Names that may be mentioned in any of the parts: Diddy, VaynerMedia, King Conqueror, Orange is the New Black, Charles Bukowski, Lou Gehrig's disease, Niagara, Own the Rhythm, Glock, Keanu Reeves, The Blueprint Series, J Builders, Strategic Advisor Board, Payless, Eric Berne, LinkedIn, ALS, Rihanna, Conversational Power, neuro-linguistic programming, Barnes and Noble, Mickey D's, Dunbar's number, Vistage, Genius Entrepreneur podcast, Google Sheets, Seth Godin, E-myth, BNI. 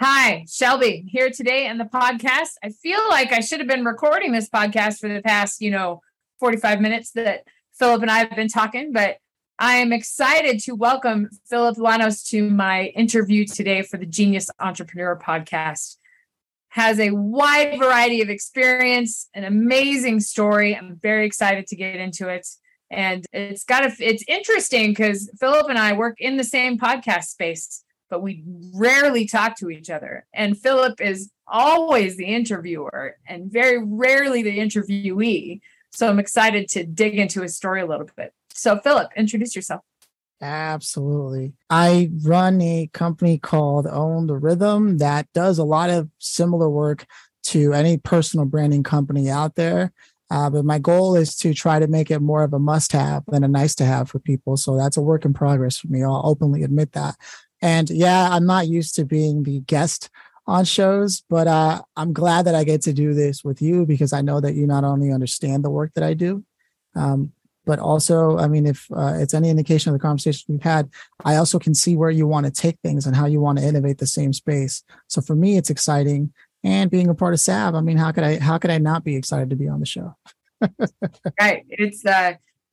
Hi, Shelby here today in the podcast. I feel like I should have been recording this podcast for the past, 45 minutes that Phillip and I have been talking, but I am excited to welcome Phillip Lanos to my interview today for the Genius Entrepreneur podcast. Has a wide variety of experience, an amazing story. I'm very excited to get into it. And it's interesting because Phillip and I work in the same podcast space, but we rarely talk to each other. And Phillip is always the interviewer and very rarely the interviewee. So I'm excited to dig into his story a little bit. So Phillip, introduce yourself. Absolutely. I run a company called Own the Rhythm that does a lot of similar work to any personal branding company out there. But my goal is to try to make it more of a must-have than a nice-to-have for people. So that's a work in progress for me. I'll openly admit that. And yeah, I'm not used to being the guest on shows, but I'm glad that I get to do this with you because I know that you not only understand the work that I do, but also, if it's any indication of the conversation we've had, I also can see where you want to take things and how you want to innovate the same space. So for me, it's exciting. And being a part of SAB, how could I not be excited to be on the show? Right.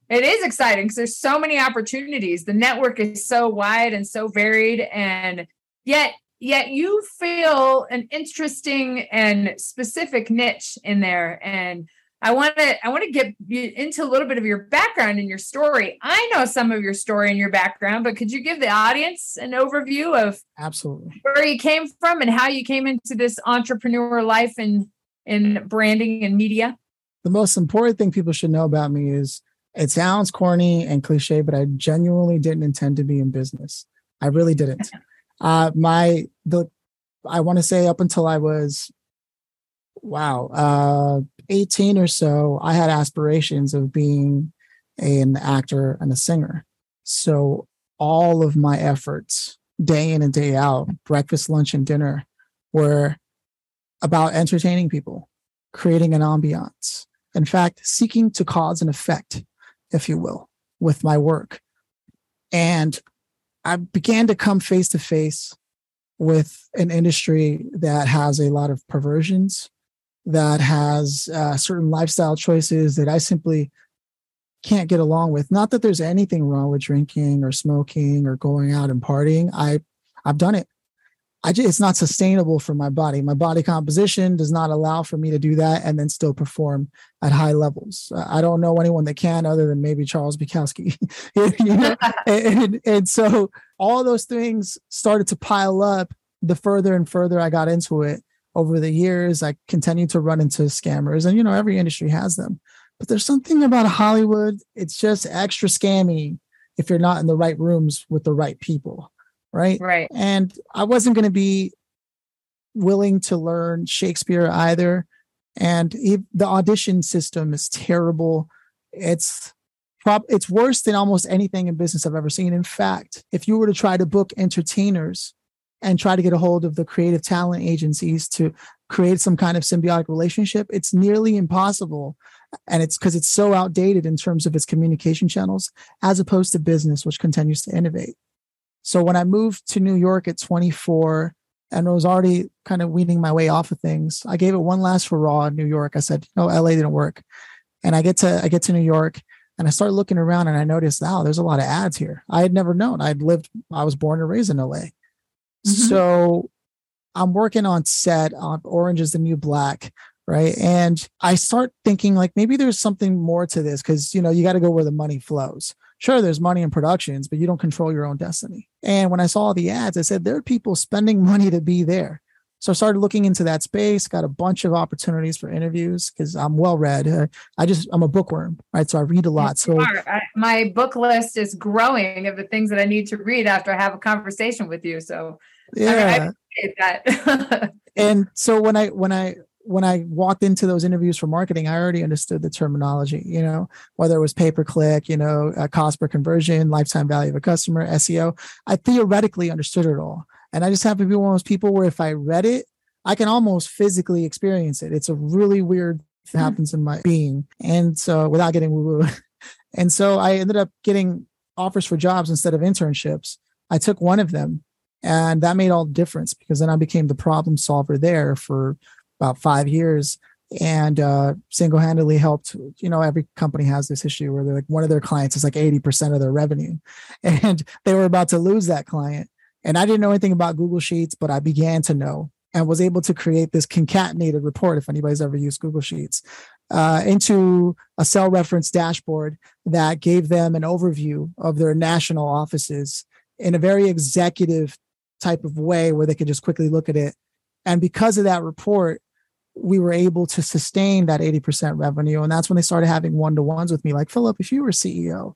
It is exciting because there's so many opportunities. The network is so wide and so varied. And yet you feel an interesting and specific niche in there. And I want to get into a little bit of your background and your story. I know some of your story and your background, but could you give the audience an overview of absolutely where you came from and how you came into this entrepreneur life and in branding and media? The most important thing people should know about me is it sounds corny and cliche, but I genuinely didn't intend to be in business. I really didn't. I want to say up until I was, 18 or so, I had aspirations of being an actor and a singer. So all of my efforts, day in and day out, breakfast, lunch, and dinner, were about entertaining people, creating an ambiance. In fact, seeking to cause an effect, if you will, with my work. And I began to come face to face with an industry that has a lot of perversions, that has certain lifestyle choices that I simply can't get along with. Not that there's anything wrong with drinking or smoking or going out and partying. I've done it. It's not sustainable for my body. My body composition does not allow for me to do that and then still perform at high levels. I don't know anyone that can other than maybe Charles Bukowski. And so all those things started to pile up the further and further I got into it. Over the years, I continued to run into scammers. And, every industry has them. But there's something about Hollywood. It's just extra scammy if you're not in the right rooms with the right people. Right. And I wasn't going to be willing to learn Shakespeare either. And the audition system is terrible. It's worse than almost anything in business I've ever seen. In fact, if you were to try to book entertainers and try to get a hold of the creative talent agencies to create some kind of symbiotic relationship, it's nearly impossible. And it's because it's so outdated in terms of its communication channels, as opposed to business, which continues to innovate. So when I moved to New York at 24 and I was already kind of weaning my way off of things, I gave it one last hurrah in New York. I said, LA didn't work. And I get to New York and I start looking around and I noticed, there's a lot of ads here. I had never known. I was born and raised in LA. Mm-hmm. So I'm working on set on Orange is the New Black. Right. And I start thinking like maybe there's something more to this because, you got to go where the money flows. Sure, there's money in productions, but you don't control your own destiny. And when I saw the ads, I said, there are people spending money to be there. So I started looking into that space, got a bunch of opportunities for interviews because I'm well-read. I'm a bookworm, right? So I read a lot. So my book list is growing of the things that I need to read after I have a conversation with you. So yeah, I appreciate that. And so when I walked into those interviews for marketing, I already understood the terminology, you know, whether it was pay-per-click, you know, cost per conversion, lifetime value of a customer, SEO, I theoretically understood it all. And I just happen to be one of those people where if I read it, I can almost physically experience it. It's a really weird thing that happens in my being. And so without getting woo-woo. And so I ended up getting offers for jobs instead of internships. I took one of them and that made all the difference because then I became the problem solver there for about 5 years and single-handedly helped. You know, every company has this issue where they're like, one of their clients is like 80% of their revenue and they were about to lose that client. And I didn't know anything about Google Sheets, but I began to know and was able to create this concatenated report, if anybody's ever used Google Sheets, into a cell reference dashboard that gave them an overview of their national offices in a very executive type of way where they could just quickly look at it. And because of that report, we were able to sustain that 80% revenue. And that's when they started having one-to-ones with me, like, Phillip, if you were CEO,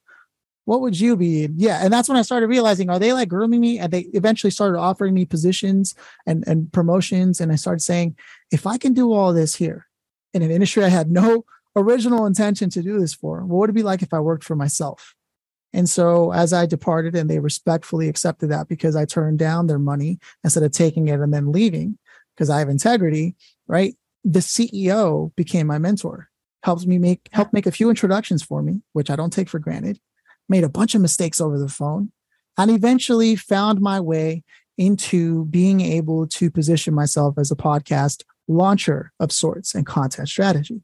what would you be? Yeah. And that's when I started realizing, are they like grooming me? And they eventually started offering me positions and promotions. And I started saying, if I can do all this here in an industry I had no original intention to do this for, what would it be like if I worked for myself? And so as I departed and they respectfully accepted that because I turned down their money instead of taking it and then leaving because I have integrity, right? The CEO became my mentor, helped make a few introductions for me, which I don't take for granted. Made a bunch of mistakes over the phone, and eventually found my way into being able to position myself as a podcast launcher of sorts and content strategy.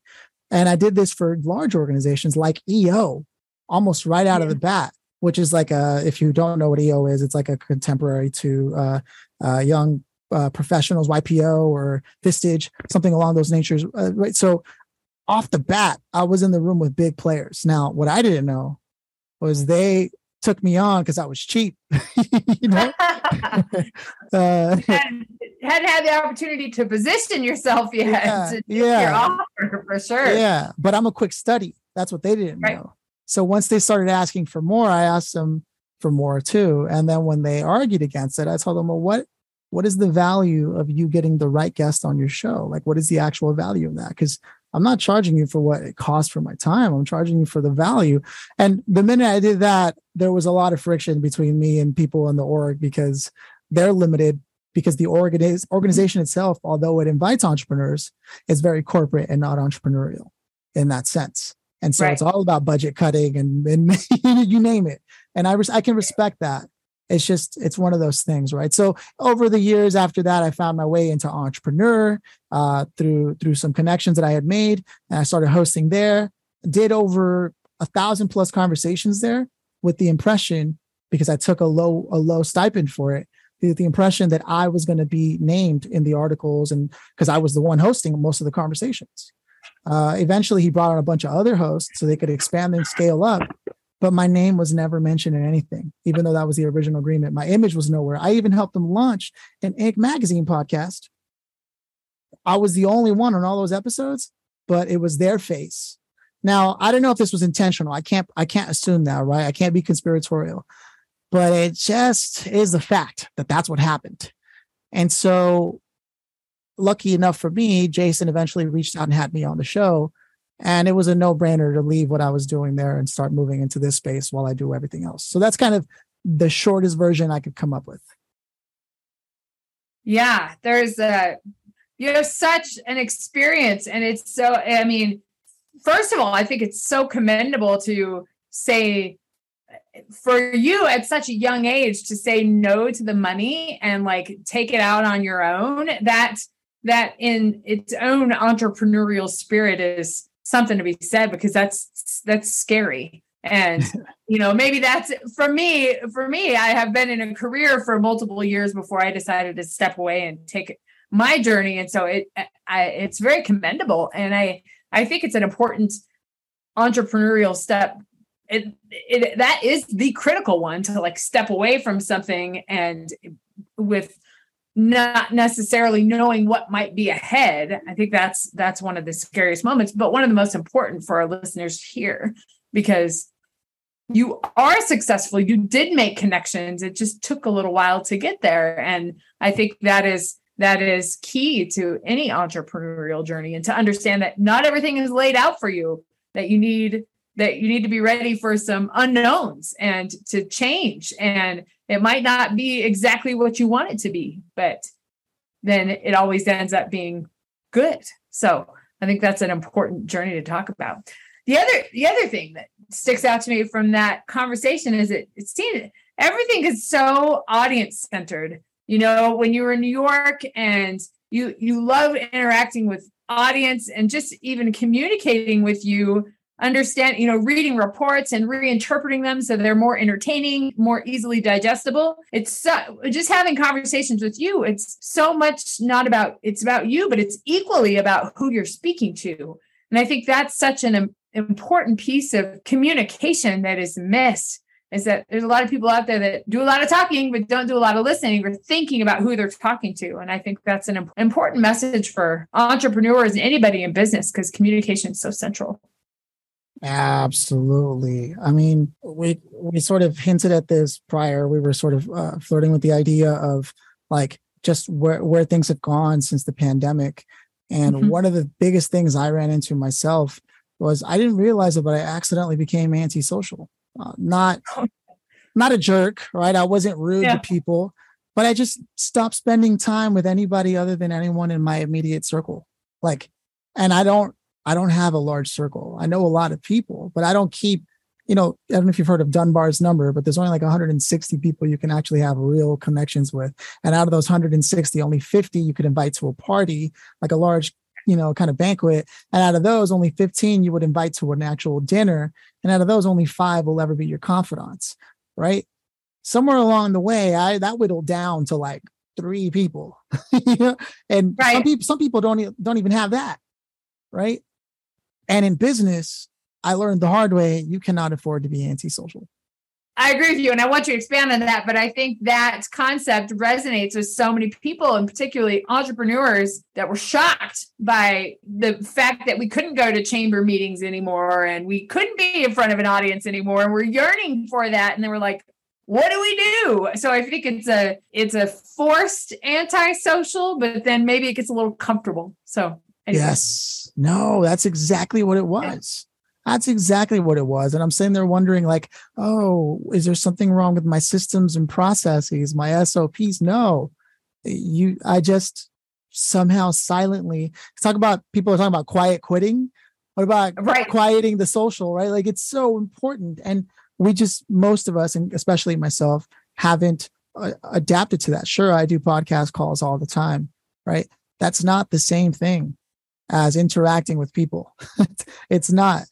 And I did this for large organizations like EO, almost right out of the bat, which is like if you don't know what EO is, it's like a contemporary to young professionals, YPO or Vistage, something along those natures. Right. So off the bat, I was in the room with big players. Now, what I didn't know was they took me on because I was cheap. You know? Hadn't had the opportunity to position yourself yet. Your offer, for sure. Yeah, but I'm a quick study. That's what they didn't know. So once they started asking for more, I asked them for more too. And then when they argued against it, I told them, well, what is the value of you getting the right guest on your show? Like, what is the actual value of that? Because I'm not charging you for what it costs for my time. I'm charging you for the value. And the minute I did that, there was a lot of friction between me and people in the org because they're limited because the organization itself, although it invites entrepreneurs, is very corporate and not entrepreneurial in that sense. And so It's all about budget cutting and you name it. And I can respect that. It's just, it's one of those things, right? So over the years after that, I found my way into Entrepreneur through some connections that I had made. And I started hosting there, did over 1,000+ conversations there with the impression, because I took a low stipend for it, the impression that I was going to be named in the articles and because I was the one hosting most of the conversations. Eventually, he brought on a bunch of other hosts so they could expand and scale up. But my name was never mentioned in anything, even though that was the original agreement. My image was nowhere. I even helped them launch an Inc. Magazine podcast. I was the only one on all those episodes, but it was their face. Now, I don't know if this was intentional. I can't assume that, right? I can't be conspiratorial, but it just is a fact that that's what happened. And so lucky enough for me, Jason eventually reached out and had me on the show. And it was a no-brainer to leave what I was doing there and start moving into this space while I do everything else. So that's kind of the shortest version I could come up with. Yeah, you have such an experience. And it's so, I mean, first of all, I think it's so commendable to say, for you at such a young age, to say no to the money and like take it out on your own, that in its own entrepreneurial spirit is something to be said, because that's scary. And, you know, maybe that's for me, I have been in a career for multiple years before I decided to step away and take my journey. And so it's very commendable. And I think it's an important entrepreneurial step. That is the critical one, to like step away from something and with not necessarily knowing what might be ahead. I think that's one of the scariest moments, but one of the most important for our listeners here, because you are successful. You did make connections. It just took a little while to get there. And I think that is key to any entrepreneurial journey, and to understand that not everything is laid out for you, that you need to be ready for some unknowns and to change. And it might not be exactly what you want it to be, but then it always ends up being good. So I think that's an important journey to talk about. The other thing that sticks out to me from that conversation is it seemed everything is so audience centered. You know, when you were in New York and you love interacting with audience and just even communicating with you, understand, you know, reading reports and reinterpreting them so they're more entertaining, more easily digestible. It's so, just having conversations with you. It's so much not about, it's about you, but it's equally about who you're speaking to. And I think that's such an important piece of communication that is missed, is that there's a lot of people out there that do a lot of talking, but don't do a lot of listening or thinking about who they're talking to. And I think that's an important message for entrepreneurs and anybody in business, because communication is so central. Absolutely. I mean, we sort of hinted at this prior. We were sort of flirting with the idea of like just where things have gone since the pandemic. And one of the biggest things I ran into myself was I didn't realize it, but I accidentally became antisocial. Not a jerk, right? I wasn't rude to people, but I just stopped spending time with anybody other than anyone in my immediate circle. Like, and I don't have a large circle. I know a lot of people, but I don't keep, you know, I don't know if you've heard of Dunbar's number, but there's only like 160 people you can actually have real connections with. And out of those 160, only 50 you could invite to a party, like a large, you know, kind of banquet. And out of those, only 15 you would invite to an actual dinner. And out of those, only 5 will ever be your confidants, right? Somewhere along the way, that whittled down to like 3 people. You know? And right. Some people don't even have that, right? And in business, I learned the hard way, you cannot afford to be antisocial. I agree with you. And I want you to expand on that. But I think that concept resonates with so many people, and particularly entrepreneurs that were shocked by the fact that we couldn't go to chamber meetings anymore. And we couldn't be in front of an audience anymore. And we're yearning for that. And they were like, what do we do? So I think it's a forced antisocial, but then maybe it gets a little comfortable. So anyway. Yes. No, that's exactly what it was. That's exactly what it was. And I'm sitting there wondering like, oh, is there something wrong with my systems and processes, my SOPs? No, I just somehow silently talk about, people are talking about quiet quitting. What about quieting the social, right? Like it's so important. And we just, most of us, and especially myself, haven't adapted to that. Sure, I do podcast calls all the time, right? That's not the same thing as interacting with people. It's not.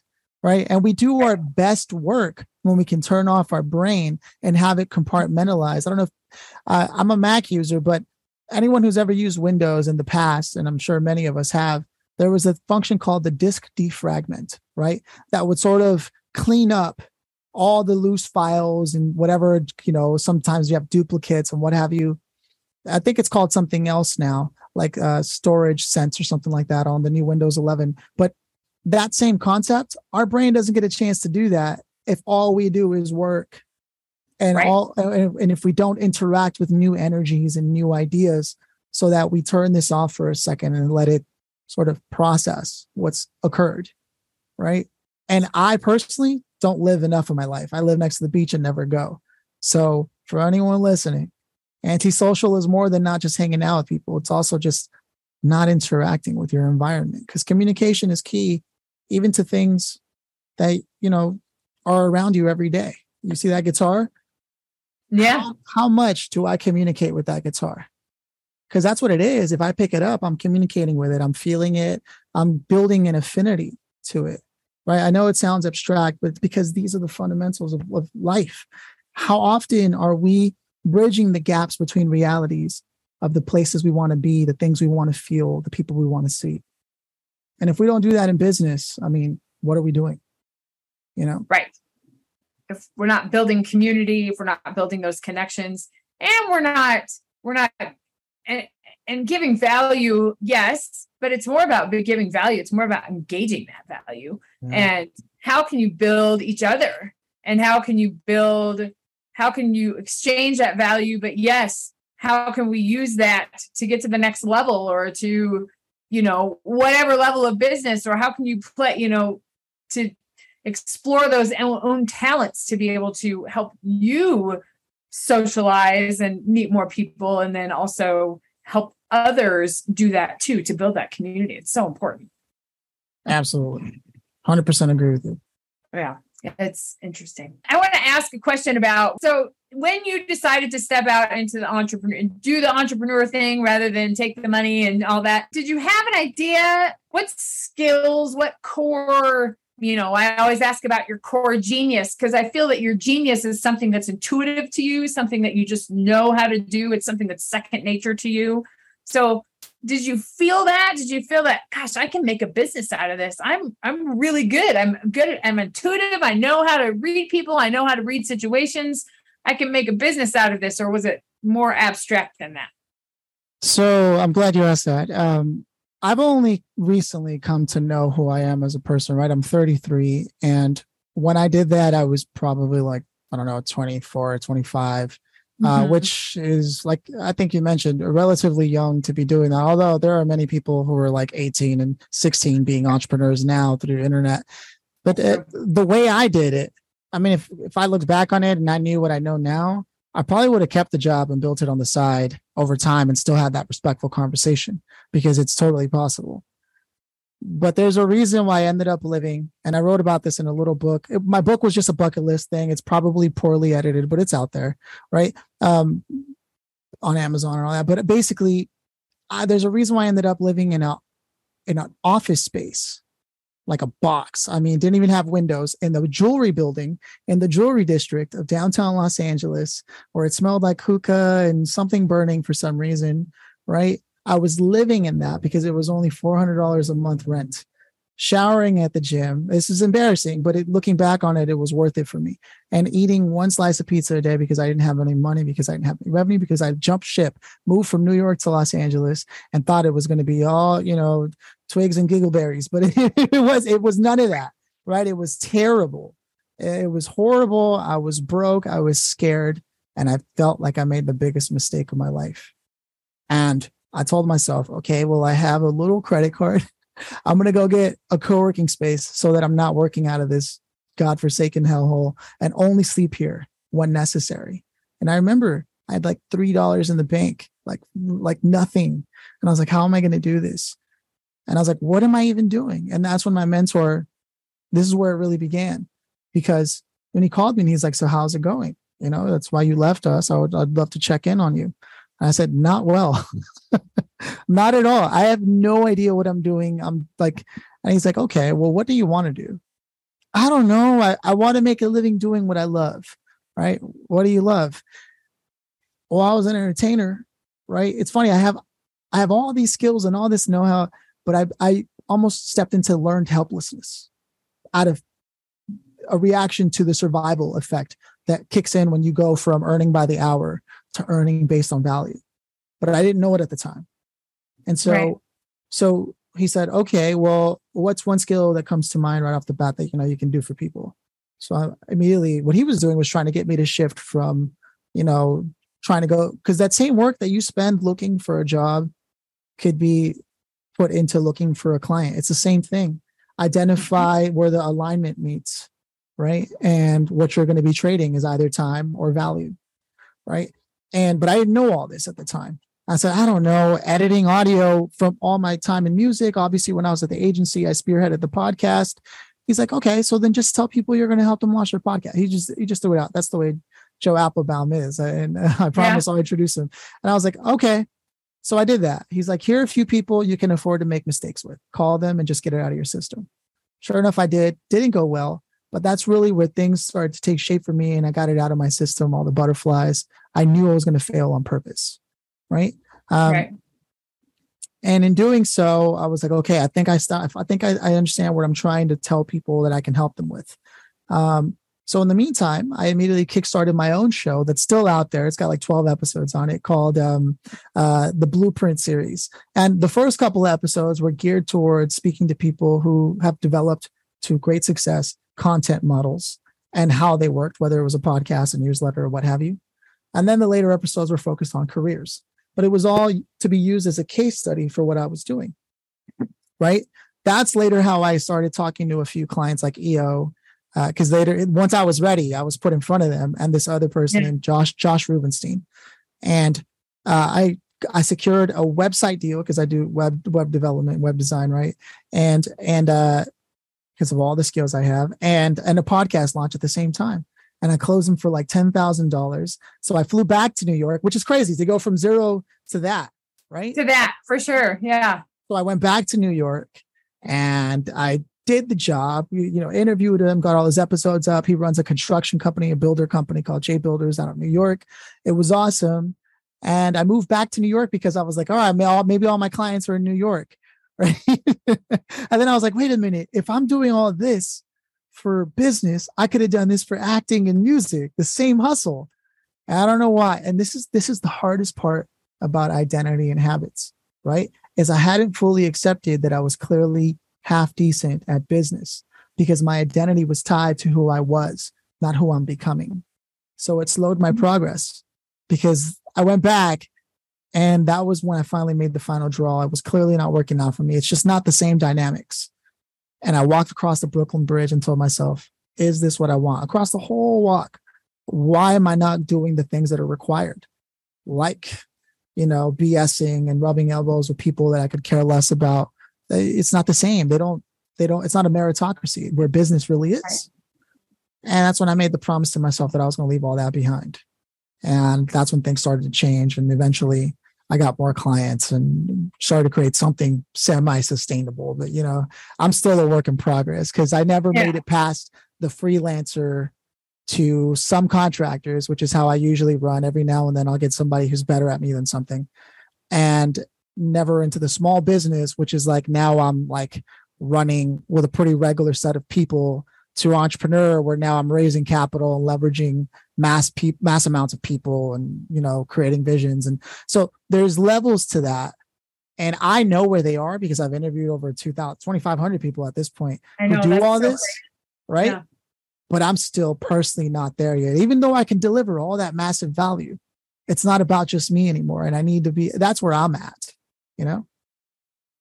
Right. And we do our best work when we can turn off our brain and have it compartmentalized. I don't know if I'm a Mac user, but anyone who's ever used Windows in the past, and I'm sure many of us have, there was a function called the disk defragment, right? That would sort of clean up all the loose files and whatever, you know, sometimes you have duplicates and what have you. I think it's called something else now, like storage sense or something like that on the new Windows 11. But that same concept, our brain doesn't get a chance to do that if all we do is work, and and if we don't interact with new energies and new ideas, so that we turn this off for a second and let it sort of process what's occurred, right? And I personally don't live enough of my life. I live next to the beach and never go. So for anyone listening, antisocial is more than not just hanging out with people. It's also just not interacting with your environment, because communication is key. Even to things that, you know, are around you every day. You see that guitar? Yeah. How much do I communicate with that guitar? Because that's what it is. If I pick it up, I'm communicating with it. I'm feeling it. I'm building an affinity to it, right? I know it sounds abstract, but because these are the fundamentals of life. How often are we bridging the gaps between realities of the places we want to be, the things we want to feel, the people we want to see? And if we don't do that in business, I mean, what are we doing? You know? Right. If we're not building community, if we're not building those connections, and we're not and giving value, yes, but it's more about giving value. It's more about engaging that value. Mm-hmm. And how can you build each other? And how can you exchange that value? But yes, how can we use that to get to the next level or to, you know, whatever level of business, or how can you play, you know, to explore those own talents to be able to help you socialize and meet more people, and then also help others do that too, to build that community. It's so important. Absolutely. 100% agree with you. Yeah. It's interesting. I want to ask a question about, so when you decided to step out into the entrepreneur and do the entrepreneur thing rather than take the money and all that, did you have an idea? What skills, what core, you know, I always ask about your core genius, because I feel that your genius is something that's intuitive to you, something that you just know how to do. It's something that's second nature to you. So did you feel that? Did you feel that, gosh, I can make a business out of this. I'm really good. I'm intuitive. I know how to read people. I know how to read situations. I can make a business out of this. Or was it more abstract than that? So I'm glad you asked that. I've only recently come to know who I am as a person, right? I'm 33. And when I did that, I was probably like, I don't know, 24 or 25. Which is, like, I think you mentioned, relatively young to be doing that. Although there are many people who are like 18 and 16 being entrepreneurs now through the internet. But the way I did it, I mean, if I looked back on it and I knew what I know now, I probably would have kept the job and built it on the side over time and still had that respectful conversation, because it's totally possible. But there's a reason why I ended up living, and I wrote about this in a little book. My book was just a bucket list thing. It's probably poorly edited, but it's out there, right? On Amazon and all that. But basically, there's a reason why I ended up living in an office space, like a box. I mean, it didn't even have windows, in the jewelry building, in the jewelry district of downtown Los Angeles, where it smelled like hookah and something burning for some reason, right? I was living in that because it was only $400 a month rent, showering at the gym. This is embarrassing, but looking back on it, it was worth it for me. And eating one slice of pizza a day because I didn't have any money, because I didn't have any revenue, because I jumped ship, moved from New York to Los Angeles and thought it was going to be all, you know, twigs and giggleberries. But it was none of that, right? It was terrible. It was horrible. I was broke. I was scared. And I felt like I made the biggest mistake of my life. And I told myself, okay, well, I have a little credit card. I'm going to go get a co-working space so that I'm not working out of this godforsaken hellhole, and only sleep here when necessary. And I remember I had like $3 in the bank, like nothing. And I was like, how am I going to do this? And I was like, what am I even doing? And that's when my mentor, this is where it really began, because when he called me and he's like, so how's it going? You know, that's why you left us. I'd love to check in on you. I said, not well, not at all. I have no idea what I'm doing. I'm like, and he's like, okay, well, what do you want to do? I don't know. I want to make a living doing what I love, right? What do you love? Well, I was an entertainer, right? It's funny. I have all these skills and all this know-how, but I almost stepped into learned helplessness out of a reaction to the survival effect that kicks in when you go from earning by the hour to earning based on value. But I didn't know it at the time. And so, right. So he said, okay, well, what's one skill that comes to mind right off the bat that, you know, you can do for people? So I immediately, what he was doing was trying to get me to shift from, you know, trying to go, because that same work that you spend looking for a job could be put into looking for a client. It's the same thing. Identify where the alignment meets, right? And what you're going to be trading is either time or value, right? But I didn't know all this at the time. I said, I don't know, editing audio from all my time in music. Obviously, when I was at the agency, I spearheaded the podcast. He's like, okay, so then just tell people you're going to help them launch their podcast. He just threw it out. That's the way Joe Appelbaum is. And I promise I'll introduce him. And I was like, okay. So I did that. He's like, here are a few people you can afford to make mistakes with. Call them and just get it out of your system. Sure enough, I did. Didn't go well. But that's really where things started to take shape for me. And I got it out of my system, all the butterflies. I knew I was going to fail on purpose, right? Right. And in doing so, I was like, okay, I think I understand what I'm trying to tell people that I can help them with. So in the meantime, I immediately kickstarted my own show that's still out there. It's got like 12 episodes on it called The Blueprint Series. And the first couple of episodes were geared towards speaking to people who have developed to great success content models and how they worked, whether it was a podcast, a newsletter, or what have you. And then the later episodes were focused on careers, but it was all to be used as a case study for what I was doing, right? That's later how I started talking to a few clients like EO, because later, once I was ready, I was put in front of them and this other person named Josh Rubenstein. And I secured a website deal because I do web development, web design, right? And because of all the skills I have, and a podcast launch at the same time. And I closed them for like $10,000. So I flew back to New York, which is crazy to go from zero to that, right? To that, for sure. Yeah. So I went back to New York and I did the job, interviewed him, got all his episodes up. He runs a construction company, a builder company called J Builders out of New York. It was awesome. And I moved back to New York because I was like, all right, maybe all my clients are in New York, right? And then I was like, wait a minute, if I'm doing all this for business, I could have done this for acting and music, the same hustle. I don't know why. And this is the hardest part about identity and habits, right? Is I hadn't fully accepted that I was clearly half decent at business because my identity was tied to who I was, not who I'm becoming. So it slowed my progress because I went back and that was when I finally made the final draw. It was clearly not working out for me. It's just not the same dynamics. And I walked across the Brooklyn Bridge and told myself, is this what I want? Across the whole walk, why am I not doing the things that are required? Like, BSing and rubbing elbows with people that I could care less about. It's not the same. They don't, it's not a meritocracy where business really is. And that's when I made the promise to myself that I was going to leave all that behind. And that's when things started to change. And eventually I got more clients and started to create something semi-sustainable, but I'm still a work in progress because I never made it past the freelancer to some contractors, which is how I usually run. Every now and then I'll get somebody who's better at me than something, and never into the small business, which is like, now I'm like running with a pretty regular set of people to entrepreneur, where now I'm raising capital and leveraging mass amounts of people and, creating visions. And so there's levels to that. And I know where they are because I've interviewed over 2,500 people at this point who do all this, right? Yeah. But I'm still personally not there yet. Even though I can deliver all that massive value, it's not about just me anymore. And I need to be, that's where I'm at,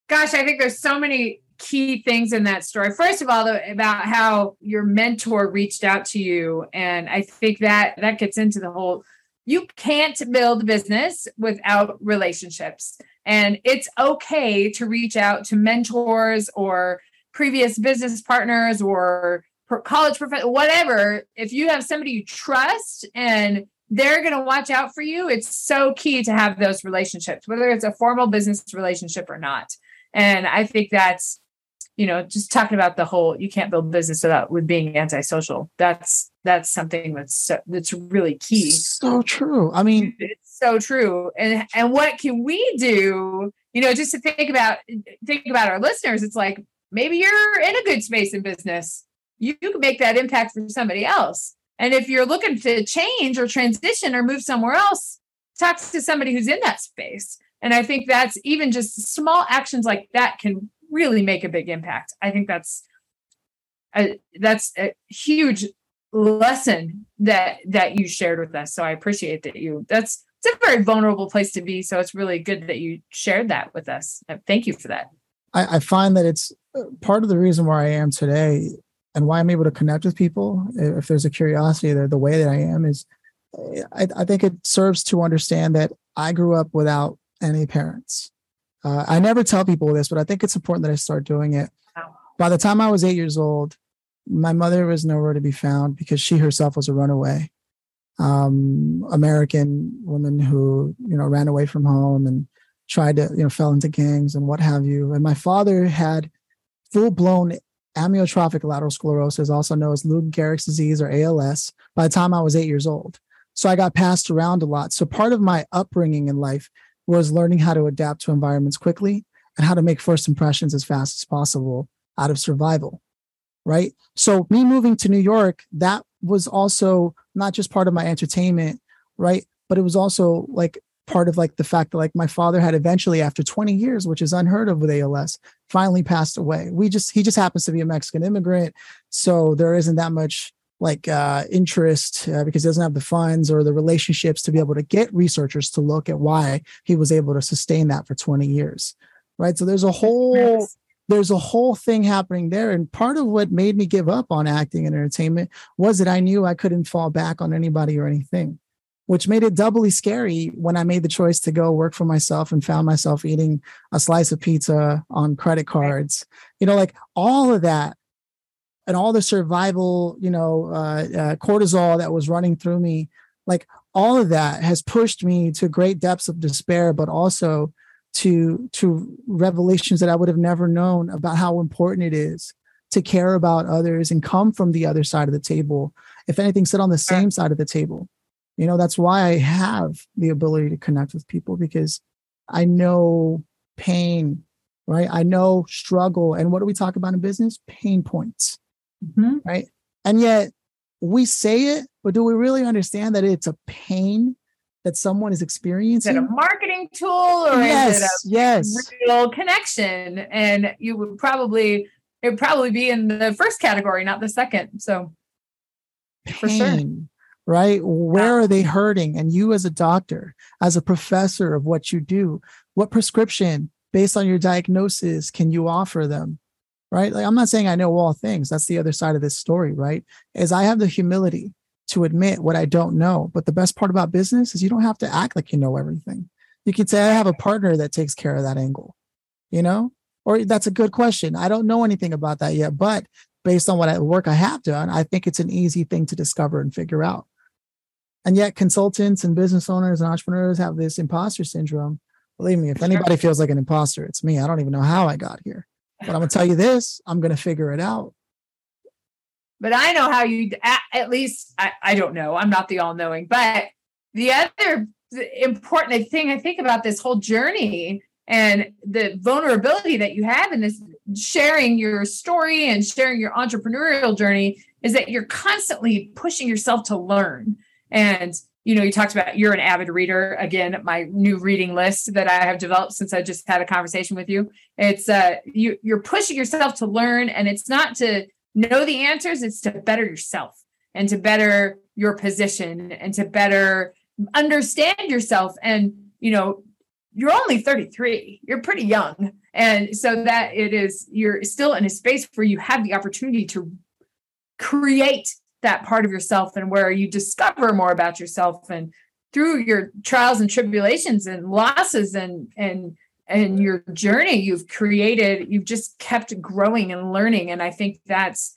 Gosh, I think there's so many key things in that story. First of all, though, about how your mentor reached out to you. And I think that gets into the whole, you can't build business without relationships. And it's okay to reach out to mentors or previous business partners or college professors, whatever. If you have somebody you trust and they're going to watch out for you, it's so key to have those relationships, whether it's a formal business relationship or not. And I think that's, just talking about the whole, you can't build business with being antisocial. That's something that's really key. So true. I mean, it's so true. And what can we do, just to think about our listeners, it's like, maybe you're in a good space in business. You can make that impact for somebody else. And if you're looking to change or transition or move somewhere else, talk to somebody who's in that space. And I think that's even just small actions like that can really make a big impact. I think that's a huge lesson that you shared with us. So I appreciate that it's a very vulnerable place to be. So it's really good that you shared that with us. Thank you for that. I find that it's part of the reason where I am today and why I'm able to connect with people. If there's a curiosity there, the way that I am is, I think it serves to understand that I grew up without any parents. I never tell people this, but I think it's important that I start doing it. By the time I was 8 years old, my mother was nowhere to be found because she herself was a runaway American woman who, ran away from home and tried to, fell into gangs and what have you. And my father had full-blown amyotrophic lateral sclerosis, also known as Lou Gehrig's disease or ALS, by the time I was 8 years old. So I got passed around a lot. So part of my upbringing in life was learning how to adapt to environments quickly and how to make first impressions as fast as possible out of survival, right? So me moving to New York, that was also not just part of my entertainment, right? But it was also like part of like the fact that like my father had eventually, after 20 years, which is unheard of with ALS, finally passed away. He just happens to be a Mexican immigrant. So there isn't that much like interest because he doesn't have the funds or the relationships to be able to get researchers to look at why he was able to sustain that for 20 years. Right. So there's a whole thing happening there. And part of what made me give up on acting and entertainment was that I knew I couldn't fall back on anybody or anything, which made it doubly scary when I made the choice to go work for myself and found myself eating a slice of pizza on credit cards. You know, like all of that and all the survival, you know, cortisol that was running through me, like all of that has pushed me to great depths of despair, but also to revelations that I would have never known about how important it is to care about others and come from the other side of the table. If anything, sit on the same side of the table. You know, that's why I have the ability to connect with people, because I know pain, right? I know struggle. And what do we talk about in business? Pain points, right? And yet we say it, but do we really understand that it's a pain that someone is experiencing? Is it a marketing tool or is it a real connection? And you would probably, it would probably be in the first category, not the second. So pain. For sure. Right? Where are they hurting? And you as a doctor, as a professor of what you do, what prescription based on your diagnosis can you offer them? Right? Like, I'm not saying I know all things. That's the other side of this story, right? Is I have the humility to admit what I don't know. But the best part about business is you don't have to act like you know everything. You can say, I have a partner that takes care of that angle, you know, or that's a good question. I don't know anything about that yet, but based on work I have done, I think it's an easy thing to discover and figure out. And yet consultants and business owners and entrepreneurs have this imposter syndrome. Believe me, if anybody feels like an imposter, it's me. I don't even know how I got here, but I'm going to tell you this, I'm going to figure it out. But I know how you, at least, I don't know, I'm not the all-knowing, but the other important thing I think about this whole journey and the vulnerability that you have in this sharing your story and sharing your entrepreneurial journey is that you're constantly pushing yourself to learn. And, you know, you talked about you're an avid reader. Again, my new reading list that I have developed since I just had a conversation with you. It's you're pushing yourself to learn, and it's not to know the answers. It's to better yourself and to better your position and to better understand yourself. And, you know, you're only 33. You're pretty young. And so that it is, you're still in a space where you have the opportunity to create that part of yourself and where you discover more about yourself, and through your trials and tribulations and losses and your journey, you've just kept growing and learning. And I think that's,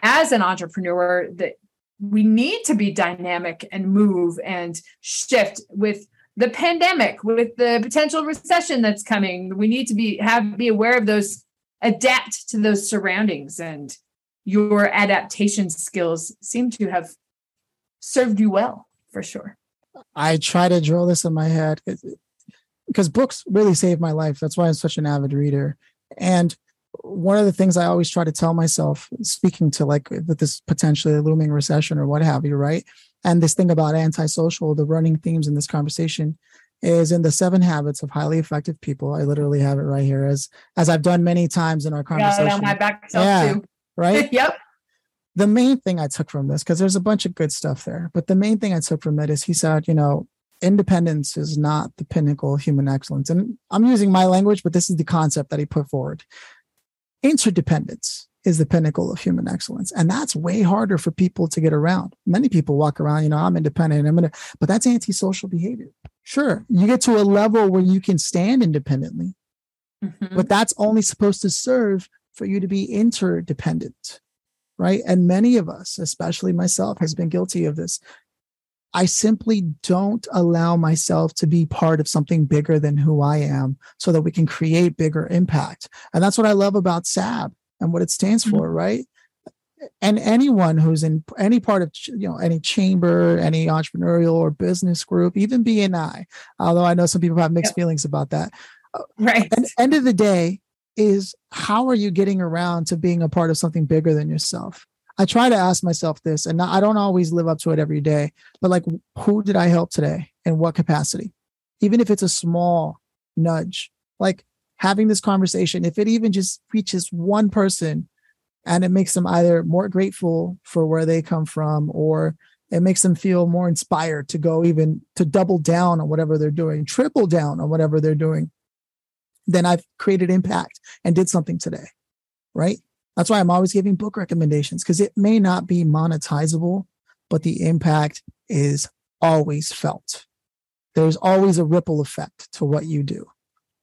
as an entrepreneur, that we need to be dynamic and move and shift with the pandemic, with the potential recession that's coming. We need to be aware of those, adapt to those surroundings, and your adaptation skills seem to have served you well, for sure. I try to drill this in my head because books really saved my life. That's why I'm such an avid reader. And one of the things I always try to tell myself, speaking to like with this potentially looming recession or what have you, right? And this thing about antisocial, the running themes in this conversation is in the 7 Habits of Highly Effective People. I literally have it right here, as I've done many times in our conversation. Yeah, on my back too. Right? Yep. The main thing I took from this, because there's a bunch of good stuff there, but the main thing I took from it is he said, you know, independence is not the pinnacle of human excellence. And I'm using my language, but this is the concept that he put forward. Interdependence is the pinnacle of human excellence. And that's way harder for people to get around. Many people walk around, you know, I'm independent, but that's antisocial behavior. Sure. You get to a level where you can stand independently, but that's only supposed to serve for you to be interdependent, right? And many of us, especially myself, has been guilty of this. I simply don't allow myself to be part of something bigger than who I am so that we can create bigger impact. And that's what I love about SAB and what it stands for, right? And anyone who's in any part of, you know, any chamber, any entrepreneurial or business group, even BNI, although I know some people have mixed feelings about that. Right. At the end of the day is how are you getting around to being a part of something bigger than yourself? I try to ask myself this, and I don't always live up to it every day, but like, who did I help today? In what capacity? Even if it's a small nudge, like having this conversation, if it even just reaches one person and it makes them either more grateful for where they come from, or it makes them feel more inspired to go even to double down on whatever they're doing, triple down on whatever they're doing, then I've created impact and did something today, right? That's why I'm always giving book recommendations, because it may not be monetizable, but the impact is always felt. There's always a ripple effect to what you do.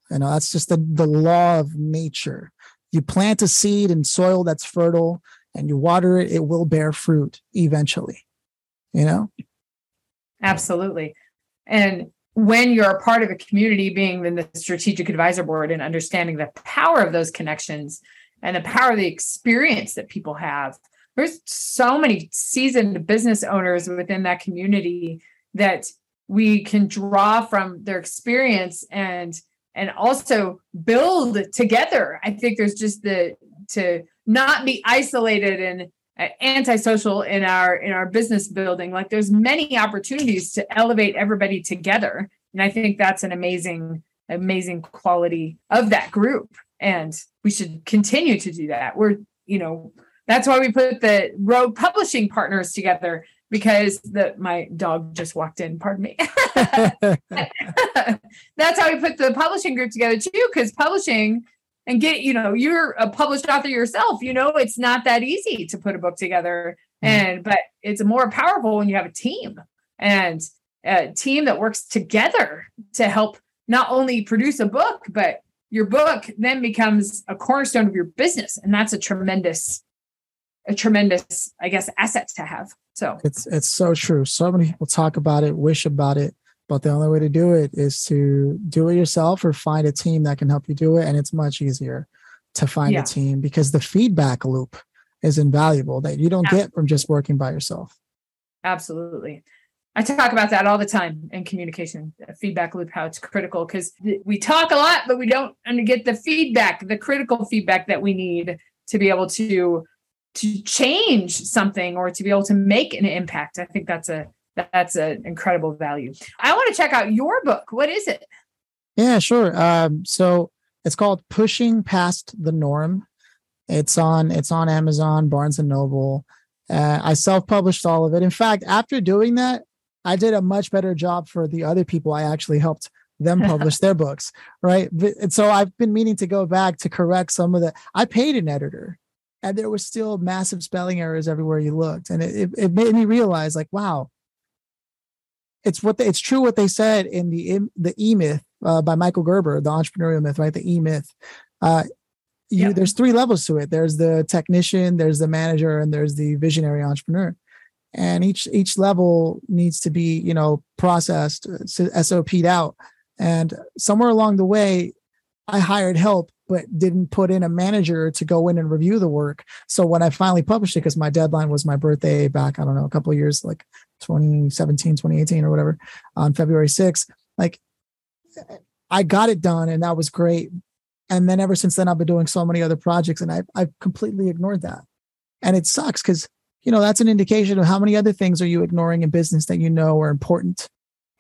You know, that's just the law of nature. You plant a seed in soil that's fertile and you water it, it will bear fruit eventually, you know? Absolutely. And when you're a part of a community, being in the Strategic Advisor Board and understanding the power of those connections and the power of the experience that people have, there's so many seasoned business owners within that community that we can draw from their experience and also build together. I think there's just to not be isolated and antisocial in our business building. Like, there's many opportunities to elevate everybody together. And I think that's an amazing, amazing quality of that group. And we should continue to do that. We're, you know, that's why we put the Rogue Publishing Partners together, because my dog just walked in, pardon me. That's how we put the publishing group together too, because publishing and you're a published author yourself, you know, it's not that easy to put a book together. But it's more powerful when you have a team, and a team that works together to help not only produce a book, but your book then becomes a cornerstone of your business. And that's a tremendous, I guess, asset to have. So it's so true. So many people talk about it, wish about it, but the only way to do it is to do it yourself or find a team that can help you do it. And it's much easier to find a team, because the feedback loop is invaluable that you don't get from just working by yourself. Absolutely. I talk about that all the time in communication, feedback loop, how it's critical, because we talk a lot, but we don't get the feedback, the critical feedback that we need to be able to change something or to be able to make an impact. I think that's an incredible value. I want to check out your book. What is it? Yeah, sure. So it's called Pushing Past the Norm. It's on Amazon, Barnes and Noble. I self-published all of it. In fact, after doing that, I did a much better job for the other people I actually helped them publish their books, right? And so I've been meaning to go back to correct some of I paid an editor, and there were still massive spelling errors everywhere you looked. And it made me realize, like, wow, it's true what they said in the E-myth by Michael Gerber, the entrepreneurial myth, right? The E-myth. There's three levels to it. There's the technician, there's the manager, and there's the visionary entrepreneur. And each level needs to be, you know, processed, SOP'd out. And somewhere along the way, I hired help, but didn't put in a manager to go in and review the work. So when I finally published it, because my deadline was my birthday back, I don't know, a couple of years, like 2017, 2018 or whatever, on February 6th, like, I got it done and that was great. And then ever since then, I've been doing so many other projects, and I've completely ignored that. And it sucks, because, you know, that's an indication of how many other things are you ignoring in business that you know are important,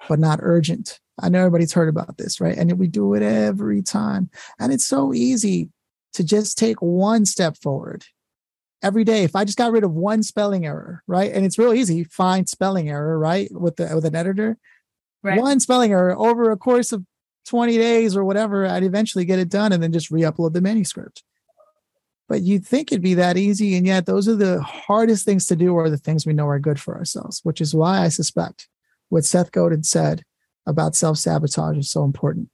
but not urgent. I know everybody's heard about this, right? And we do it every time. And it's so easy to just take one step forward every day. If I just got rid of one spelling error, right? And it's real easy, find spelling error, right? With an editor, right. One spelling error over a course of 20 days or whatever, I'd eventually get it done and then just re-upload the manuscript. But you'd think it'd be that easy. And yet those are the hardest things to do, or the things we know are good for ourselves, which is why I suspect what Seth Godin said about self-sabotage is so important.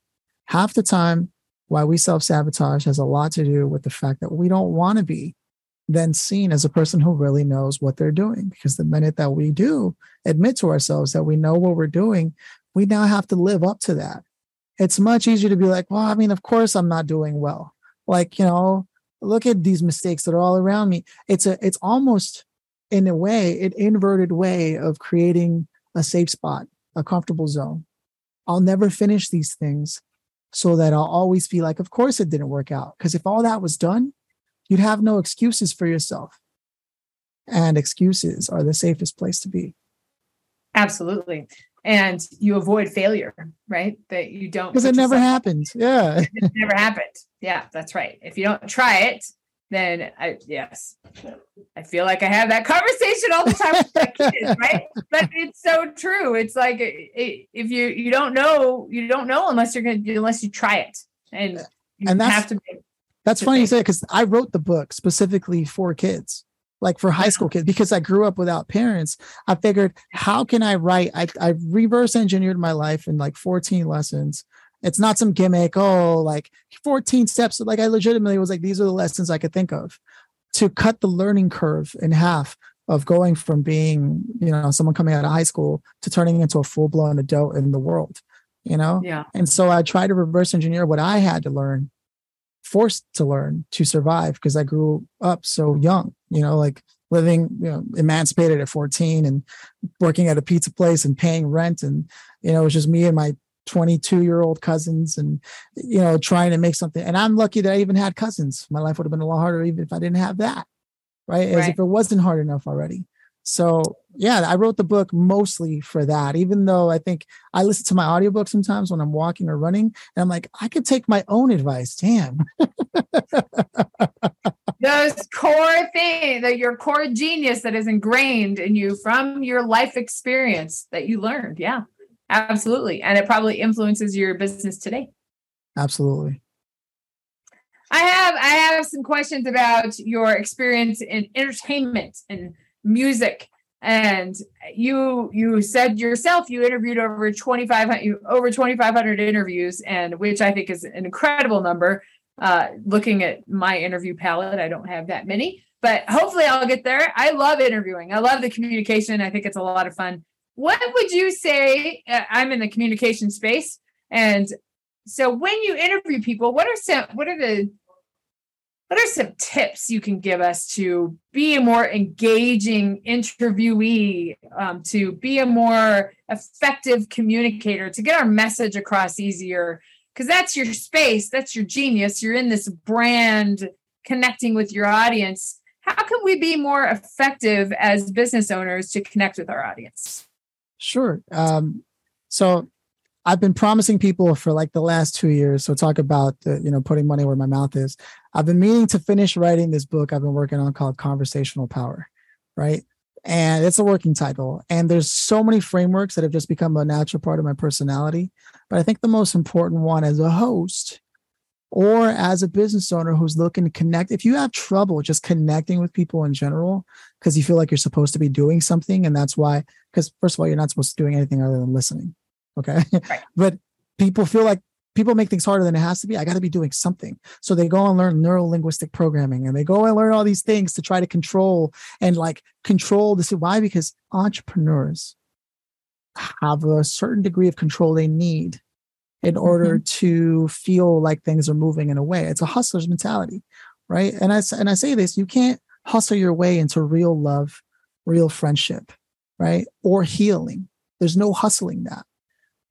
Half the time, why we self-sabotage has a lot to do with the fact that we don't want to be then seen as a person who really knows what they're doing. Because the minute that we do admit to ourselves that we know what we're doing, we now have to live up to that. It's much easier to be like, well, I mean, of course I'm not doing well. Like, you know, look at these mistakes that are all around me. It's almost, in a way, an inverted way of creating a safe spot, a comfortable zone. I'll never finish these things so that I'll always feel like, of course it didn't work out. Because if all that was done, you'd have no excuses for yourself. and excuses are the safest place to be. Absolutely. And you avoid failure, right? That you don't. Because it never happened. Yeah. It never happened. Yeah, that's right. If you don't try it, then I feel like I have that conversation all the time with my kids, right? But it's so true. It's like, if you don't know, you don't know unless you're going to, unless you try it. And you have to. That's funny you say, because I wrote the book specifically for kids, like for high school kids, because I grew up without parents. I figured, how can I write? I reverse engineered my life in like 14 lessons. It's not some gimmick. Oh, like 14 steps. Like I legitimately was like, these are the lessons I could think of to cut the learning curve in half of going from being, you know, someone coming out of high school to turning into a full blown adult in the world, you know? Yeah. And so I tried to reverse engineer what I had to learn, forced to learn to survive, because I grew up so young, you know, like living, you know, emancipated at 14 and working at a pizza place and paying rent. And, you know, it was just me and my 22-year-old cousins and, you know, trying to make something. And I'm lucky that I even had cousins. My life would have been a lot harder even if I didn't have that, right? As if it wasn't hard enough already. So yeah, I wrote the book mostly for that, even though I think I listen to my audiobook sometimes when I'm walking or running, and I'm like, I could take my own advice. Damn. Those core things, your core genius that is ingrained in you from your life experience that you learned. Yeah. Absolutely. And it probably influences your business today. Absolutely. I have some questions about your experience in entertainment and music. And you said yourself, you interviewed over 2,500 interviews, and which I think is an incredible number. Looking at my interview palette, I don't have that many, but hopefully I'll get there. I love interviewing. I love the communication. I think it's a lot of fun. What would you say? I'm in the communication space. And so when you interview people, what are some tips you can give us to be a more engaging interviewee, to be a more effective communicator, to get our message across easier? Because that's your space. That's your genius. You're in this brand connecting with your audience. How can we be more effective as business owners to connect with our audience? Sure. So I've been promising people for like the last 2 years. So talk about, putting money where my mouth is. I've been meaning to finish writing this book I've been working on called Conversational Power, right? And it's a working title. And there's so many frameworks that have just become a natural part of my personality. But I think the most important one as a host or as a business owner who's looking to connect, if you have trouble just connecting with people in general, because you feel like you're supposed to be doing something. And that's why, because first of all, you're not supposed to do anything other than listening. Okay. Right. But people feel like people make things harder than it has to be. I got to be doing something. So they go and learn neuro-linguistic programming, and they go and learn all these things to try to control this. Why? Because entrepreneurs have a certain degree of control they need in order to feel like things are moving in a way. It's a hustler's mentality, right? And I say this, you can't hustle your way into real love, real friendship, right? Or healing. There's no hustling that,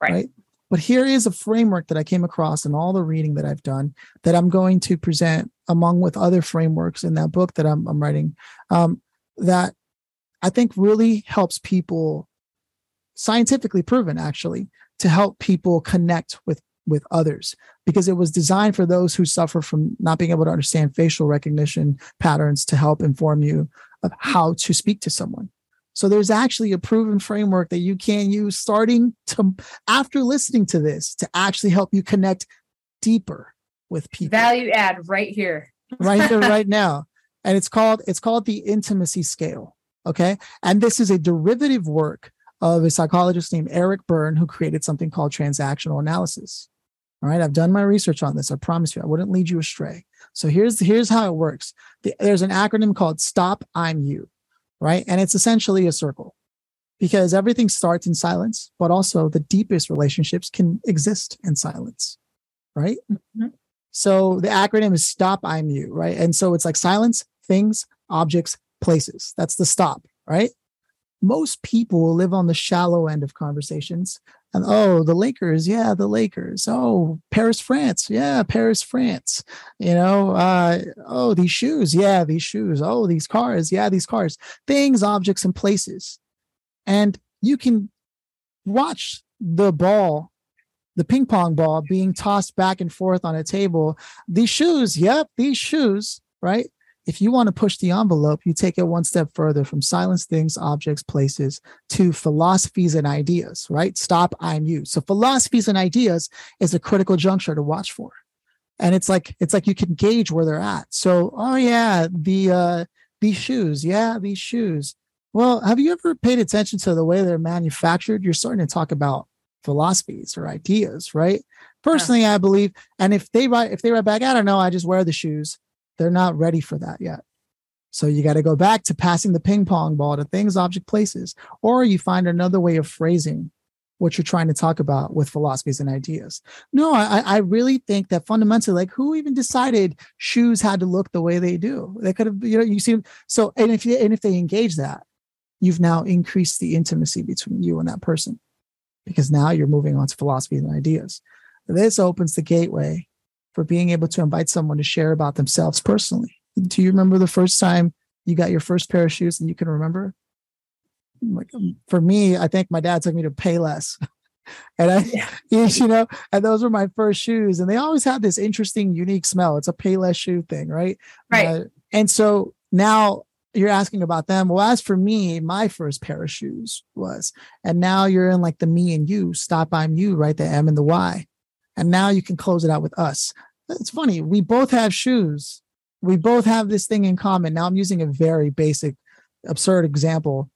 right? But here is a framework that I came across in all the reading that I've done that I'm going to present among with other frameworks in that book that I'm writing, that I think really helps people, scientifically proven actually, to help people connect with others, because it was designed for those who suffer from not being able to understand facial recognition patterns to help inform you of how to speak to someone. So there's actually a proven framework that you can use starting to after listening to this to actually help you connect deeper with people. Value add right here. Right here, right now. And it's called the intimacy scale. Okay. And this is a derivative work of a psychologist named Eric Berne, who created something called transactional analysis. All right. I've done my research on this. I promise you, I wouldn't lead you astray. So here's how it works. There's an acronym called STOP, I'm You, right? And it's essentially a circle, because everything starts in silence, but also the deepest relationships can exist in silence, right? Mm-hmm. So the acronym is STOP, I'm You, right? And so it's like silence, things, objects, places. That's the stop, right? Most people live on the shallow end of conversations, And oh, the Lakers. Yeah, the Lakers. Oh, Paris, France. Yeah, Paris, France. You know, oh, these shoes. Yeah, these shoes. Oh, these cars. Yeah, these cars. Things, objects, and places. And you can watch the ball, the ping pong ball being tossed back and forth on a table. These shoes. Yep, these shoes. Right? If you want to push the envelope, you take it one step further from silence, things, objects, places to philosophies and ideas, right? Stop, I'm you. So philosophies and ideas is a critical juncture to watch for. And it's like you can gauge where they're at. So, oh yeah, these shoes. Yeah, these shoes. Well, have you ever paid attention to the way they're manufactured? You're starting to talk about philosophies or ideas, right? Personally, yeah. I believe. And if they write back, I don't know, I just wear the shoes. They're not ready for that yet. So you got to go back to passing the ping pong ball to things, object, places, or you find another way of phrasing what you're trying to talk about with philosophies and ideas. No, I really think that fundamentally, like, who even decided shoes had to look the way they do? They could have, you know, you see. So, and if they engage that, you've now increased the intimacy between you and that person, because now you're moving on to philosophies and ideas. This opens the gateway for being able to invite someone to share about themselves personally. Do you remember the first time you got your first pair of shoes and you can remember? Like, for me, I think my dad took me to Payless. And and those were my first shoes. And they always had this interesting, unique smell. It's a Payless shoe thing, right? Right. And so now you're asking about them. Well, as for me, my first pair of shoes was, and now you're in like the me and you, stop, I'm you, right? The M and the Y. And now you can close it out with us. It's funny. We both have shoes. We both have this thing in common. Now I'm using a very basic, absurd example,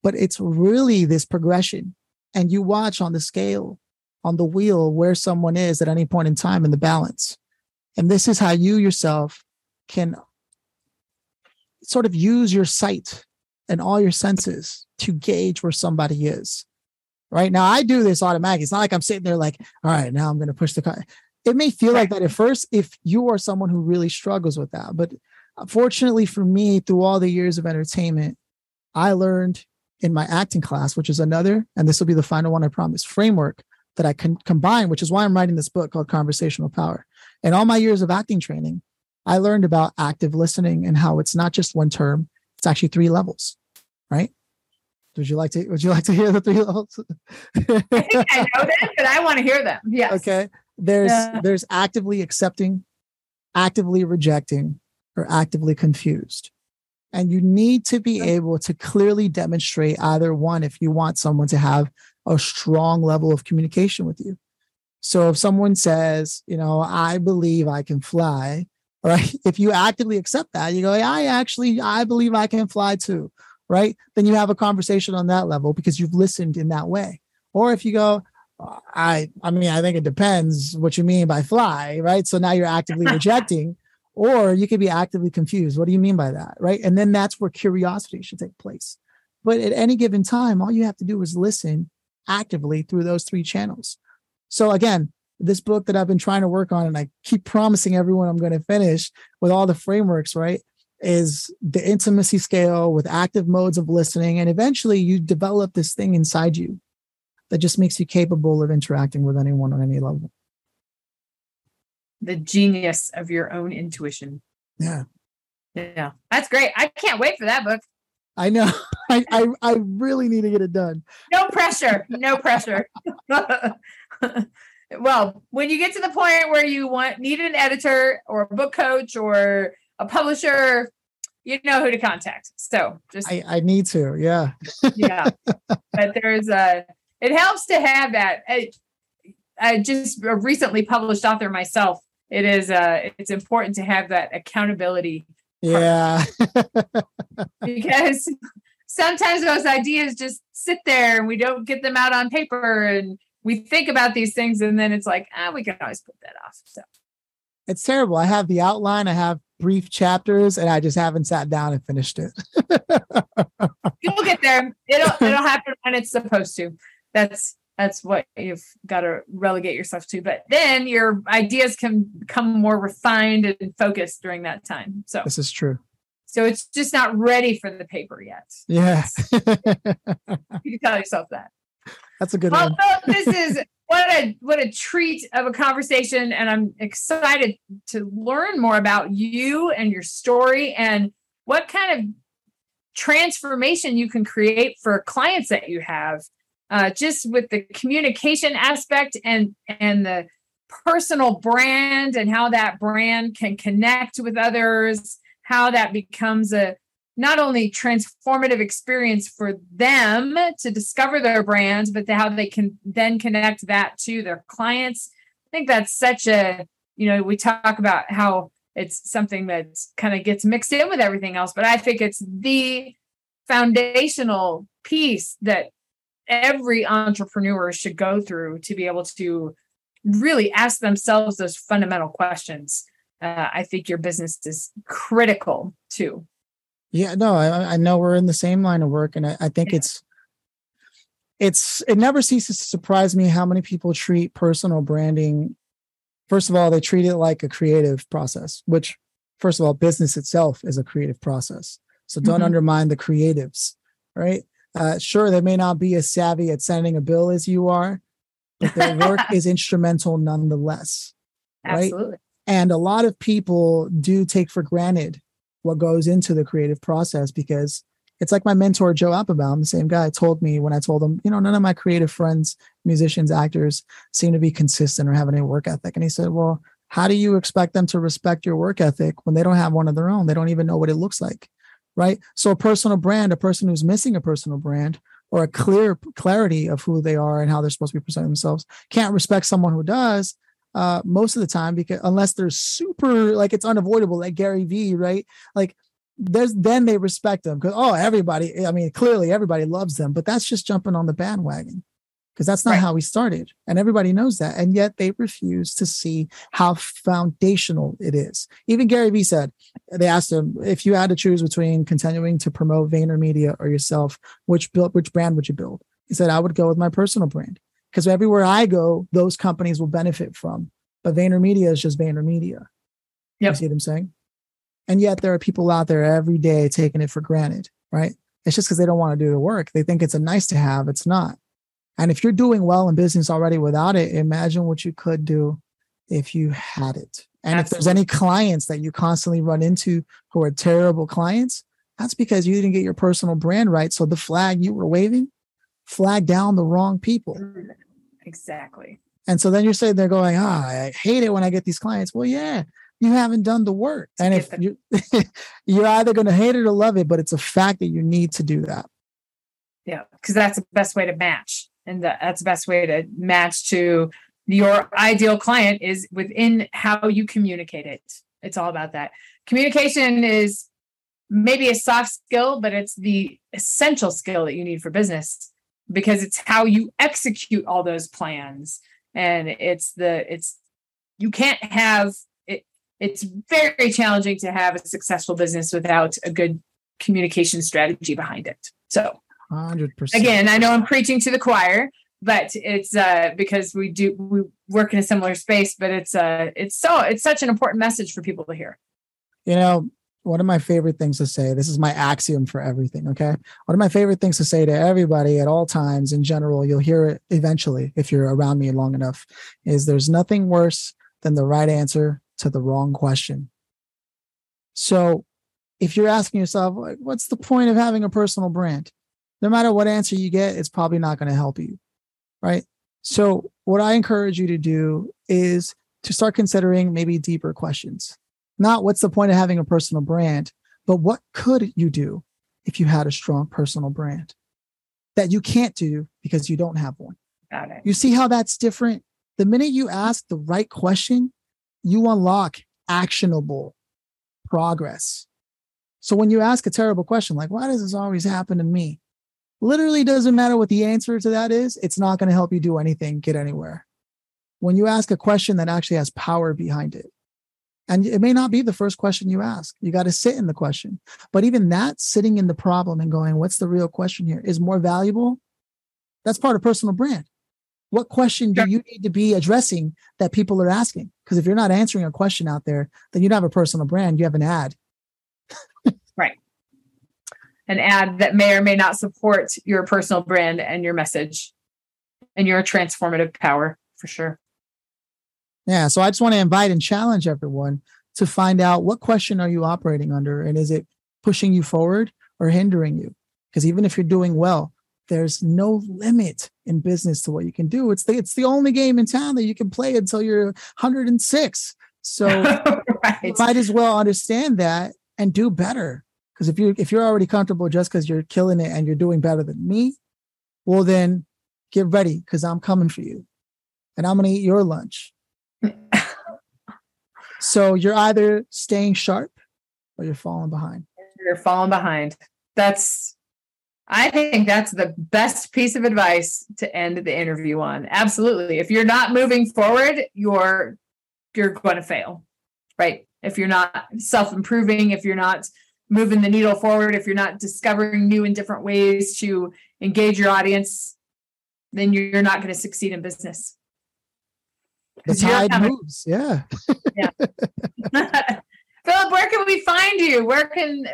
but it's really this progression. And you watch on the scale, on the wheel, where someone is at any point in time in the balance. And this is how you yourself can sort of use your sight and all your senses to gauge where somebody is. Right now, I do this automatically. It's not like I'm sitting there like, all right, now I'm going to push the car. It may feel like that at first if you are someone who really struggles with that. But fortunately for me, through all the years of entertainment, I learned in my acting class, which is another, and this will be the final one, I promise, framework that I can combine, which is why I'm writing this book called Conversational Power. In all my years of acting training, I learned about active listening and how it's not just one term. It's actually three levels, right? Would you like to hear the three levels? I think I know them, but I want to hear them. Yes. Okay. There's actively accepting, actively rejecting, or actively confused. And you need to be able to clearly demonstrate either one if you want someone to have a strong level of communication with you. So if someone says, you know, I believe I can fly, right? If you actively accept that, you go, I believe I can fly too. Right? Then you have a conversation on that level because you've listened in that way. Or if you go, I mean, I think it depends what you mean by fly, right? So now you're actively rejecting, or you could be actively confused. What do you mean by that? Right? And then that's where curiosity should take place. But at any given time, all you have to do is listen actively through those three channels. So again, this book that I've been trying to work on, and I keep promising everyone I'm going to finish with all the frameworks, right? Is the intimacy scale with active modes of listening. And eventually you develop this thing inside you that just makes you capable of interacting with anyone on any level. The genius of your own intuition. Yeah. Yeah. That's great. I can't wait for that book. I know. I really need to get it done. No pressure. No pressure. Well, when you get to the point where you need an editor or a book coach or a publisher, you know who to contact. So just I need to, yeah. Yeah. But it helps to have that. I just a recently published author myself. It is it's important to have that accountability. Yeah. Because sometimes those ideas just sit there and we don't get them out on paper, and we think about these things and then it's like, we can always put that off. So it's terrible. I have the outline, I have brief chapters, and I just haven't sat down and finished it. You'll get there. It'll happen when it's supposed to. That's what you've got to relegate yourself to. But then your ideas can become more refined and focused during that time. So this is true. So it's just not ready for the paper yet. Yeah. You can tell yourself that. That's a good one. This is what a treat of a conversation. And I'm excited to learn more about you and your story and what kind of transformation you can create for clients that you have, just with the communication aspect and the personal brand and how that brand can connect with others, how that becomes a not only transformative experience for them to discover their brands, but how they can then connect that to their clients. I think that's such a, we talk about how it's something that kind of gets mixed in with everything else, but I think it's the foundational piece that every entrepreneur should go through to be able to really ask themselves those fundamental questions. I think your business is critical too. Yeah, no, I know we're in the same line of work, and I think it never ceases to surprise me how many people treat personal branding. First of all, they treat it like a creative process, which first of all, business itself is a creative process. So don't undermine the creatives, right? Sure, they may not be as savvy at sending a bill as you are, but their work is instrumental nonetheless. Absolutely. Right? And a lot of people do take for granted what goes into the creative process, because it's like my mentor, Joe Appelbaum, the same guy, told me when I told him, none of my creative friends, musicians, actors seem to be consistent or have any work ethic. And he said, well, how do you expect them to respect your work ethic when they don't have one of their own? They don't even know what it looks like, right? So a personal brand, a person who's missing a personal brand or a clear clarity of who they are and how they're supposed to be presenting themselves can't respect someone who does. Most of the time, because unless they're super, it's unavoidable, like Gary Vee, right? Then they respect them because, clearly everybody loves them, but that's just jumping on the bandwagon because that's not right. How we started. And everybody knows that. And yet they refuse to see how foundational it is. Even Gary Vee said, they asked him, if you had to choose between continuing to promote VaynerMedia or yourself, which brand would you build? He said, I would go with my personal brand. Because everywhere I go, those companies will benefit from. But VaynerMedia is just VaynerMedia. Yep. You see what I'm saying? And yet there are people out there every day taking it for granted, right? It's just because they don't want to do the work. They think it's a nice to have. It's not. And if you're doing well in business already without it, imagine what you could do if you had it. And Absolutely. If there's any clients that you constantly run into who are terrible clients, that's because you didn't get your personal brand right. So the flag you were waving flagged down the wrong people. Exactly. And so then you're sitting there going, I hate it when I get these clients. Well, yeah, you haven't done the work. And if you're either going to hate it or love it, but it's a fact that you need to do that. Yeah. Cause that's the best way to match. And that's the best way to match to your ideal client is within how you communicate it. It's all about that. Communication is maybe a soft skill, but it's the essential skill that you need for business. Because it's how you execute all those plans. And you can't have it. It's very challenging to have a successful business without a good communication strategy behind it. So 100%. Again, I know I'm preaching to the choir, but it's because we work in a similar space, but it's such an important message for people to hear. One of my favorite things to say, this is my axiom for everything, okay? One of my favorite things to say to everybody at all times in general, you'll hear it eventually if you're around me long enough, is there's nothing worse than the right answer to the wrong question. So if you're asking yourself, what's the point of having a personal brand? No matter what answer you get, it's probably not going to help you, right? So what I encourage you to do is to start considering maybe deeper questions. Not what's the point of having a personal brand, but what could you do if you had a strong personal brand that you can't do because you don't have one? Got it. You see how that's different? The minute you ask the right question, you unlock actionable progress. So when you ask a terrible question, like, why does this always happen to me? Literally doesn't matter what the answer to that is. It's not going to help you do anything, get anywhere. When you ask a question that actually has power behind it, and it may not be the first question you ask. You got to sit in the question. But even that, sitting in the problem and going, what's the real question here, is more valuable. That's part of personal brand. What question do you need to be addressing that people are asking? Because if you're not answering a question out there, then you don't have a personal brand. You have an ad. Right. An ad that may or may not support your personal brand and your message. and you're a transformative power for sure. Yeah. So I just want to invite and challenge everyone to find out, what question are you operating under? And is it pushing you forward or hindering you? Because even if you're doing well, there's no limit in business to what you can do. It's the only game in town that you can play until you're 106. So right. You might as well understand that and do better. Because if you're already comfortable just because you're killing it and you're doing better than me, well, then get ready, because I'm coming for you and I'm going to eat your lunch. So you're either staying sharp or you're falling behind. You're falling behind. I think that's the best piece of advice to end the interview on. Absolutely. If you're not moving forward, you're going to fail, right? If you're not self-improving, if you're not moving the needle forward, if you're not discovering new and different ways to engage your audience, then you're not going to succeed in business. The tide moves. Yeah. Phillip, where can we find you? Where can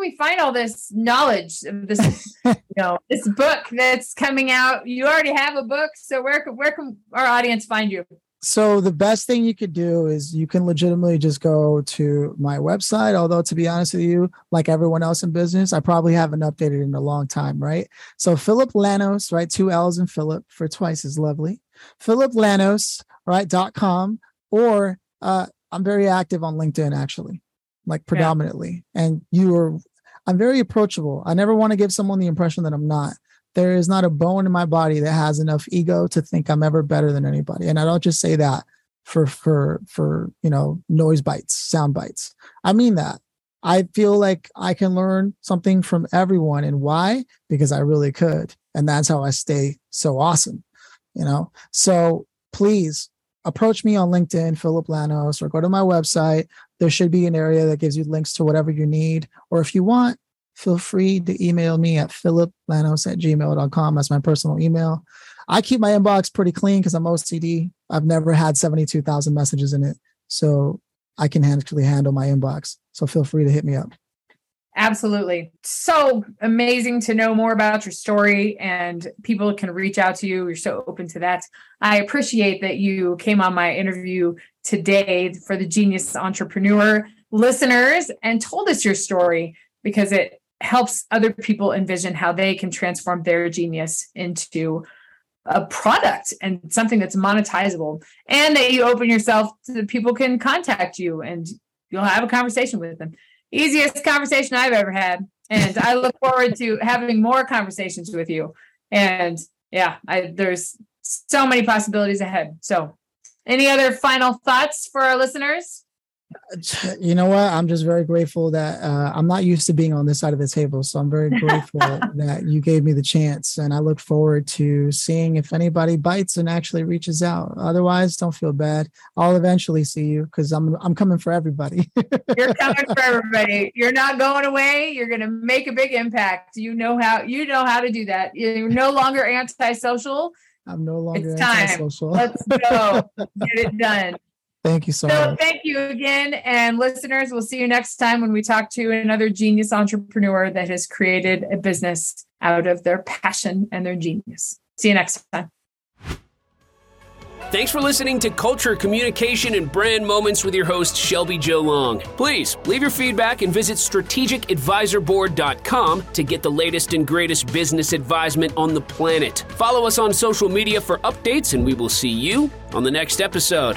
we find all this knowledge of this, this book that's coming out? You already have a book. So where can our audience find you? So the best thing you could do is you can legitimately just go to my website. Although, to be honest with you, like everyone else in business, I probably haven't updated in a long time, right? So Phillip Lanos, right? 2 L's in Phillip for twice is lovely. Phillip Lanos, right? .com, or I'm very active on LinkedIn, actually, like predominantly. Yeah. And I'm very approachable. I never want to give someone the impression that I'm not. There is not a bone in my body that has enough ego to think I'm ever better than anybody. And I don't just say that for noise bites, sound bites. I mean that. I feel like I can learn something from everyone. And why? Because I really could. And that's how I stay so awesome, So please approach me on LinkedIn, Phillip Lanos, or go to my website. There should be an area that gives you links to whatever you need. Or if you want, feel free to email me at philliplanos@gmail.com. That's my personal email. I keep my inbox pretty clean because I'm OCD. I've never had 72,000 messages in it. So I can actually handle my inbox. So feel free to hit me up. Absolutely. So amazing to know more about your story, and people can reach out to you. You're so open to that. I appreciate that you came on my interview today for the Genius Entrepreneur listeners and told us your story, because it helps other people envision how they can transform their genius into a product and something that's monetizable, and that you open yourself so that people can contact you and you'll have a conversation with them. Easiest conversation I've ever had. And I look forward to having more conversations with you. And yeah, there's so many possibilities ahead. So any other final thoughts for our listeners? You know what? I'm just very grateful that I'm not used to being on this side of the table. So I'm very grateful that you gave me the chance, and I look forward to seeing if anybody bites and actually reaches out. Otherwise, don't feel bad. I'll eventually see you, because I'm coming for everybody. You're coming for everybody. You're not going away. You're going to make a big impact. You know how to do that. You're no longer antisocial. I'm no longer antisocial. It's time. Let's go. Get it done. Thank you so much. Thank you again. And listeners, we'll see you next time when we talk to another genius entrepreneur that has created a business out of their passion and their genius. See you next time. Thanks for listening to Culture, Communication, and Brand Moments with your host, Shelby Jo Long. Please leave your feedback and visit strategicadvisorboard.com to get the latest and greatest business advisement on the planet. Follow us on social media for updates, and we will see you on the next episode.